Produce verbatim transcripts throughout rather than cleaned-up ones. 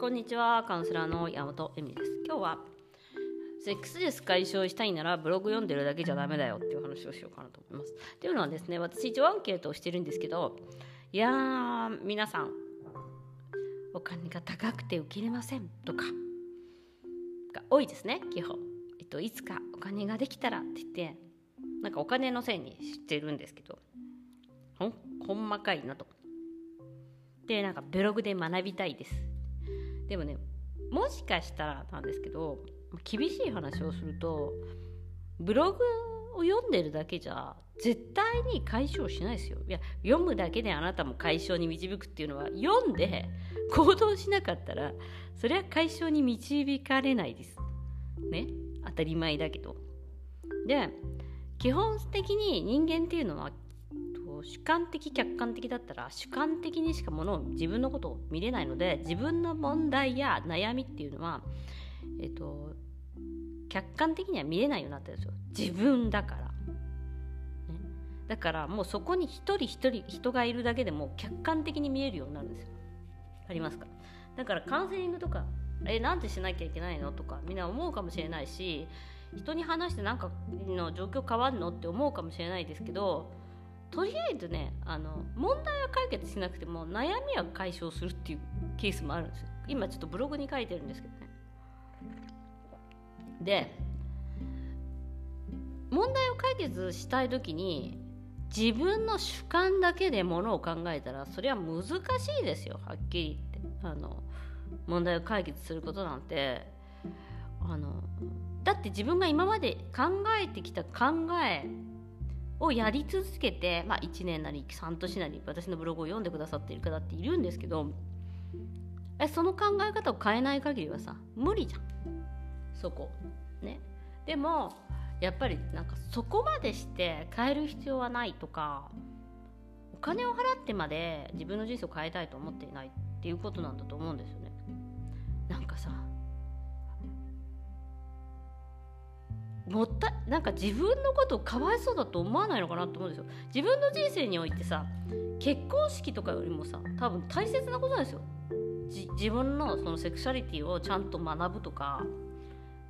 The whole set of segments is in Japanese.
こんにちは、カウンセラーの山本恵美です。今日はセックスレス解消したいならブログ読んでるだけじゃダメだよっていう話をしようかなと思います。というのはですね、私一応アンケートをしてるんですけど、いやー皆さんお金が高くて受けれませんとかが多いですね、基本。えっと、いつかお金ができたらって言って、なんかお金のせいにしてるんですけど、ほん、ほんまかいなと。で、なんかブログで学びたいです。でもね、もしかしたらなんですけど、厳しい話をするとブログを読んでるだけじゃ絶対に解消しないですよ。いや、読むだけであなたも解消に導くっていうのは、読んで行動しなかったらそれは解消に導かれないですね。当たり前だけど。で、基本的に人間っていうのは主観的客観的だったら、主観的にしかものを自分のことを見れないので、自分の問題や悩みっていうのは、えっと、客観的には見れないようになってるんですよ、自分だから、ね、だからもうそこに一人一人人がいるだけでも客観的に見えるようになるんですよ。ありますか？だからカウンセリングとか、え、なんてしなきゃいけないのとかみんな思うかもしれないし、人に話してなんかの状況変わんのって思うかもしれないですけど、とりあえずね、あの問題は解決しなくても悩みは解消するっていうケースもあるんですよ。今ちょっとブログに書いてるんですけどね。で、問題を解決したい時に自分の主観だけでものを考えたらそれは難しいですよ、はっきり言って。あの問題を解決することなんて、あのだって自分が今まで考えてきた考えをやり続けて、まあ、いちねんなりさんねんなり私のブログを読んでくださっている方っているんですけど、えその考え方を変えない限りはさ、無理じゃんそこ、ね、でもやっぱりなんかそこまでして変える必要はないとか、お金を払ってまで自分の人生を変えたいと思っていないっていうことなんだと思うんですよね。なんかさ、もったいなんか自分のことをかわいそうだと思わないのかなと思うんですよ。自分の人生においてさ、結婚式とかよりもさ、多分大切なことなんですよ。じ自分のそのセクシャリティをちゃんと学ぶとか、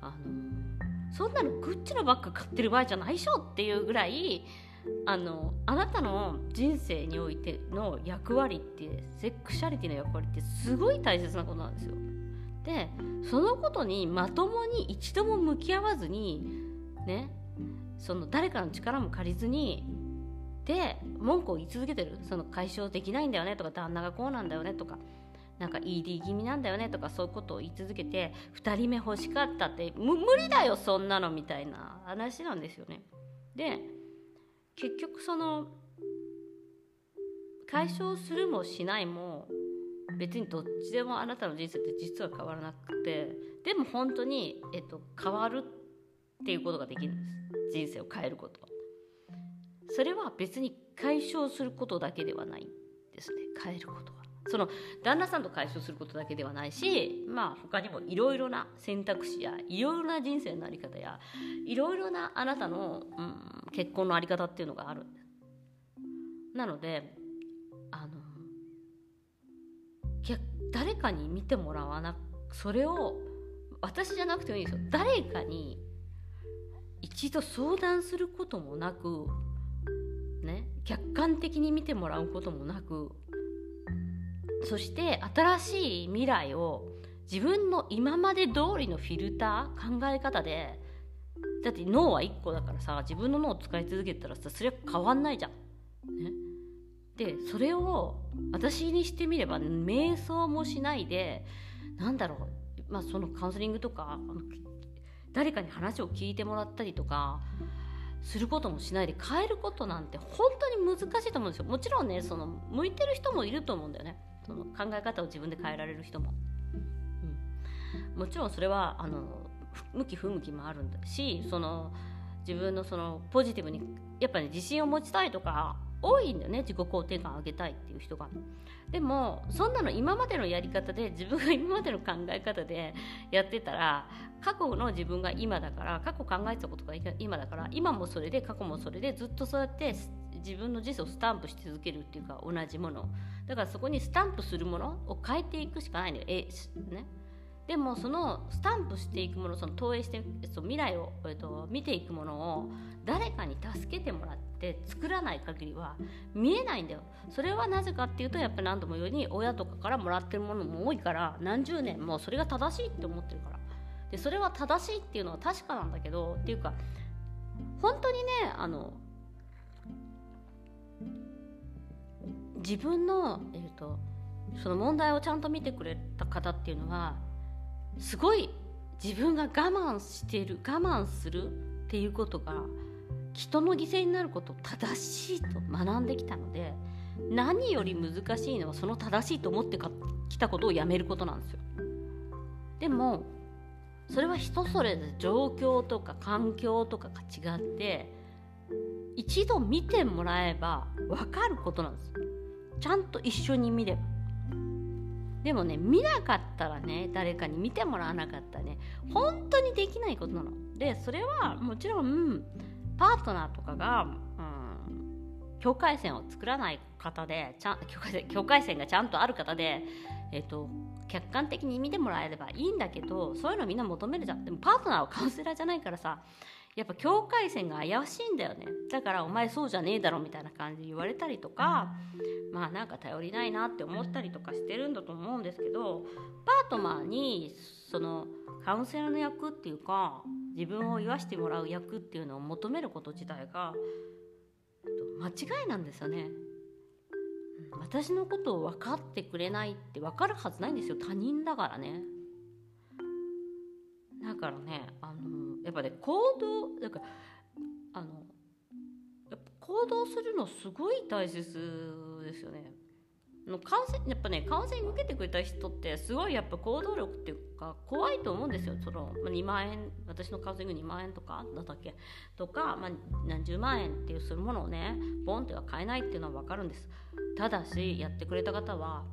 あのそんなのグッチのバッグ買ってる場合じゃないでしょっていうぐらい、あのあなたの人生においての役割って、セクシャリティの役割ってすごい大切なことなんですよ。で、そのことにまともに一度も向き合わずにね、その誰かの力も借りずにで文句を言い続けてる、その解消できないんだよねとか、旦那がこうなんだよねとか、なんか イーディー 気味なんだよねとか、そういうことを言い続けて、ふたりめ欲しかったって無理だよそんなのみたいな話なんですよね。で、結局その解消するもしないも別にどっちでもあなたの人生って実は変わらなくて、でも本当に、えっと、変わるっていうことができるんです、人生を変えることは。それは別に解消することだけではないですね、変えることは。その旦那さんと解消することだけではないし、まあ他にもいろいろな選択肢やいろいろな人生の在り方やいろいろなあなたの、うん、結婚の在り方っていうのがあるんです。なので、あの誰かに見てもらわなく、それを私じゃなくてもいいんですよ。誰かに一度相談することもなく、ね、客観的に見てもらうこともなく、そして新しい未来を自分の今まで通りのフィルター、考え方で、だって脳はいっこだからさ、自分の脳を使い続けたらさ、それは変わんないじゃん、ね、でそれを私にしてみれば瞑想もしないで、なんだろう、まあ、そのカウンセリングとか誰かに話を聞いてもらったりとかすることもしないで変えることなんて本当に難しいと思うんですよ。もちろんね、その向いてる人もいると思うんだよね、その考え方を自分で変えられる人も、うん、もちろんそれはあの向き不向きもあるんだし、その自分のそのポジティブにやっぱり、ね、自信を持ちたいとか多いんだよね、自己肯定感を上げたいっていう人が。でもそんなの今までのやり方で、自分が今までの考え方でやってたら、過去の自分が今だから、過去考えてたことが今だから、今もそれで過去もそれで、ずっとそうやって自分の人生をスタンプし続けるっていうか、同じものだから、そこにスタンプするものを変えていくしかないのよ、えね、でもそのスタンプしていくもの、その投影してその未来を、えっと、見ていくものを誰かに助けてもらって作らない限りは見えないんだよ。それはなぜかっていうと、やっぱり何度も言うように親とかからもらってるものも多いから、何十年もそれが正しいって思ってるから。でそれは正しいっていうのは確かなんだけど、っていうか本当にね、あの自分の、えーと、その問題をちゃんと見てくれた方っていうのは、すごい自分が我慢している、我慢するっていうことが人の犠牲になることを正しいと学んできたので、何より難しいのはその正しいと思ってきたことをやめることなんですよ。でもそれは人それぞれ状況とか環境とかが違って、一度見てもらえば分かることなんです。ちゃんと一緒に見れば。でもね、見なかったらね、誰かに見てもらわなかったらね、本当にできないことなので、それはもちろんパートナーとかが、うん、境界線を作らない方で、ちゃん 境界線、境界線がちゃんとある方で、えっと客観的に見てもらえればいいんだけど、そういうのみんな求めるじゃん。でもパートナーはカウンセラーじゃないからさ、やっぱ境界線が怪しいんだよね。だからお前そうじゃねえだろみたいな感じで言われたりとか、まあなんか頼りないなって思ったりとかしてるんだと思うんですけど、パートナーにそのカウンセラーの役っていうか、自分を癒してもらう役っていうのを求めること自体が間違いなんですよね。私のことを分かってくれないって分かるはずないんですよ、他人だからね。だからね、あのやっぱね、行動だから、あのやっぱ行動するのすごい大切ですよね。カウンセやっぱねカウンセリング受けてくれた人ってすごいやっぱ行動力っていうか怖いと思うんですよ。そのにまんえん、私のカウンセリングにまんえんとかだったっけとか、まあ、何十万円っていうするものをねボンっては買えないっていうのは分かるんです。ただしやってくれた方は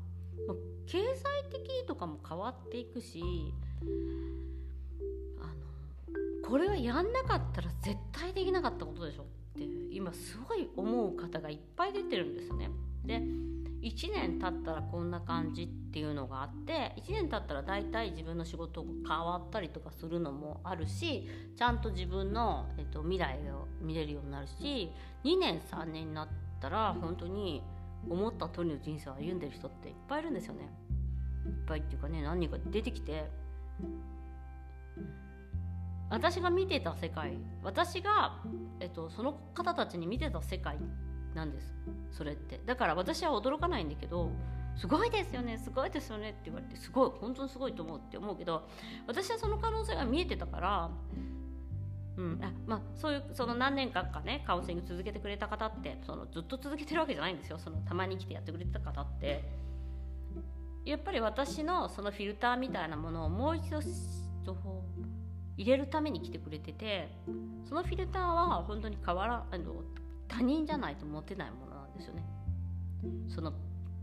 もう経済的とかも変わっていくし、あのこれはやんなかったら絶対できなかったことでしょって今すごい思う方がいっぱい出てるんですよね。でいちねん経ったらこんな感じっていうのがあって、いちねん経ったらだいたい自分の仕事が変わったりとかするのもあるし、ちゃんと自分の、えっと、未来を見れるようになるし、にねんさんねんになったら本当に思った通りの人生を歩んでる人っていっぱいいるんですよね。いっぱいっていうかね、何人か出てきて、私が見てた世界、私が、えっと、その方たちに見てた世界なんです、それって。だから私は驚かないんだけど、すごいですよね、すごいですよねって言われて、すごい、本当にすごいと思うって思うけど、私はその可能性が見えてたから、うん、あまあそういうその何年間かねカウンセリング続けてくれた方って、そのずっと続けてるわけじゃないんですよ。そのたまに来てやってくれてた方ってやっぱり私のそのフィルターみたいなものをもう一度入れるために来てくれてて、そのフィルターは本当に変わらあの他人じゃないと持てないものなんですよね。その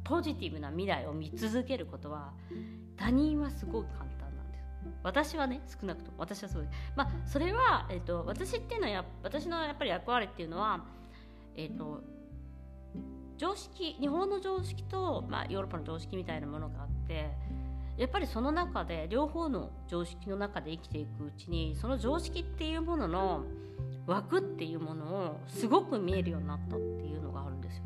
ポジティブな未来を見続けることは、他人はすごく簡単なんです。私はね、少なくとも私はすごい、まあそれは、えーと、私っていうのはや私のやっぱり役割っていうのは、えーと常識、日本の常識と、まあ、ヨーロッパの常識みたいなものがあって、やっぱりその中で両方の常識の中で生きていくうちに、その常識っていうものの枠っていうものをすごく見えるようになったっていうのがあるんですよ、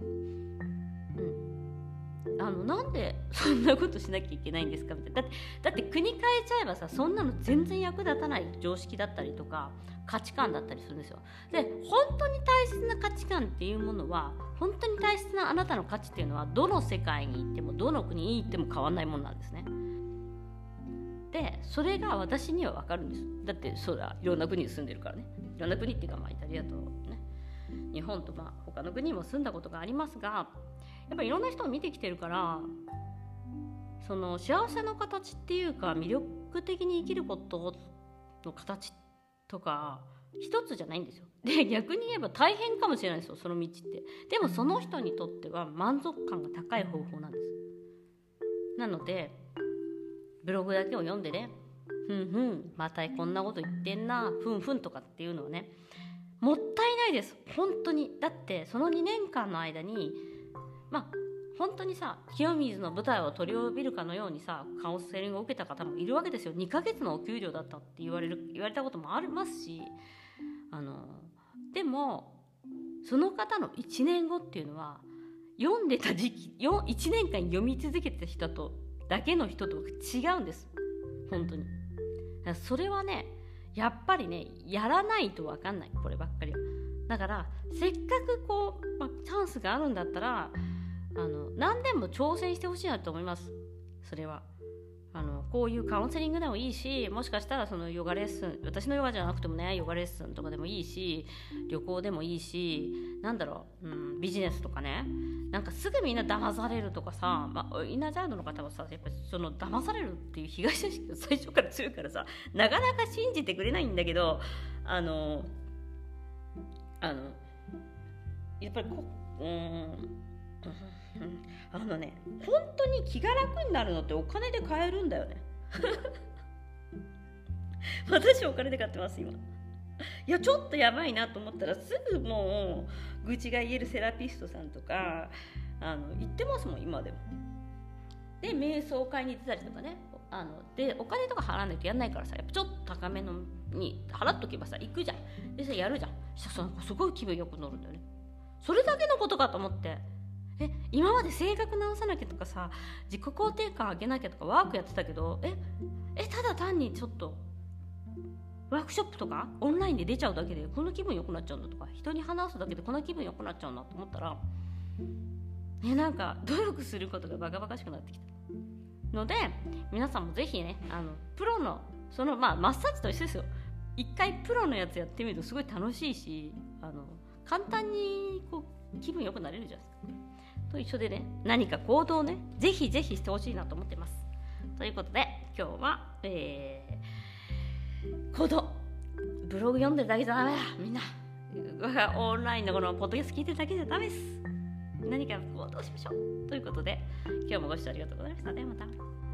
うん、あのなんでそんなことしなきゃいけないんですかみたいな。だって、だって国変えちゃえばさ、そんなの全然役立たない常識だったりとか価値観だったりするんですよ。で、本当に大切な価値観っていうものは、本当に大切なあなたの価値っていうのは、どの世界に行ってもどの国に行っても変わらないものなんですね。でそれが私には分かるんです。だってそうだ、いろんな国に住んでるからね。いろんな国っていうか、まあイタリアと、ね、日本と、まあ他の国にも住んだことがありますが、やっぱりいろんな人を見てきてるから、その幸せの形っていうか、魅力的に生きることの形とか一つじゃないんですよ。で逆に言えば大変かもしれないですよ、その道って。でもその人にとっては満足感が高い方法なんです。なのでブログだけを読んでね、ふんふんまたこんなこと言ってんな、ふんふんとかっていうのをね、もったいないです、本当に。だってそのにねんかんの間に、まあ本当にさ、清水の舞台を取り終えるかのようにさ、カウンセリングを受けた方もいるわけですよ。にかげつのお給料だったって言われる言われたこともありますし、あのでもその方のいちねんごっていうのは、読んでた時期、いちねんかん読み続けてた人とだけの人と違うんです、本当に。それはね、やっぱりね、やらないと分かんない、こればっかりは。だからせっかくこう、まあ、チャンスがあるんだったら、あの何でも挑戦してほしいなと思います。それはあのこういうカウンセリングでもいいし、もしかしたらそのヨガレッスン、私のヨガじゃなくてもね、ヨガレッスンとかでもいいし、旅行でもいいし、なんだろう、うん、ビジネスとかね。なんかすぐみんな騙されるとかさ、まあ、インナージャードの方はさ、やっぱその騙されるっていう被害者意識が最初から強いからさ、なかなか信じてくれないんだけど、あのあのやっぱりこうーんあのね、本当に気が楽になるのってお金で買えるんだよね私お金で買ってます今。いや、ちょっとやばいなと思ったらすぐもう愚痴が言えるセラピストさんとかあの行ってますもん、今でも。で、瞑想会に行ってたりとかね、あのでお金とか払わないとやんないからさ、やっぱちょっと高めのに払っとけばさ、行くじゃん。でさ、やるじゃん。そしたらすごい気分よく乗るんだよね。それだけのことかと思って、え、今まで性格直さなきゃとかさ、自己肯定感上げなきゃとかワークやってたけど、ええただ単にちょっとワークショップとかオンラインで出ちゃうだけでこの気分良くなっちゃうんだとか、人に話すだけでこの気分良くなっちゃうんだと思ったら、え、なんか努力することがバカバカしくなってきたので、皆さんもぜひね、あのプロのその、まあ、マッサージと一緒ですよ。一回プロのやつやってみるとすごい楽しいし、あの簡単にこう気分良くなれるじゃないですか。と一緒でね、何か行動をね、ぜひぜひしてほしいなと思ってます。ということで、今日は、えー、行動、ブログ読んでるだけじゃダメだ、みんな。オンラインのこのポッドキャスト聞いてるだけじゃダメです。何か行動しましょう。ということで、今日もご視聴ありがとうございました。ではまた。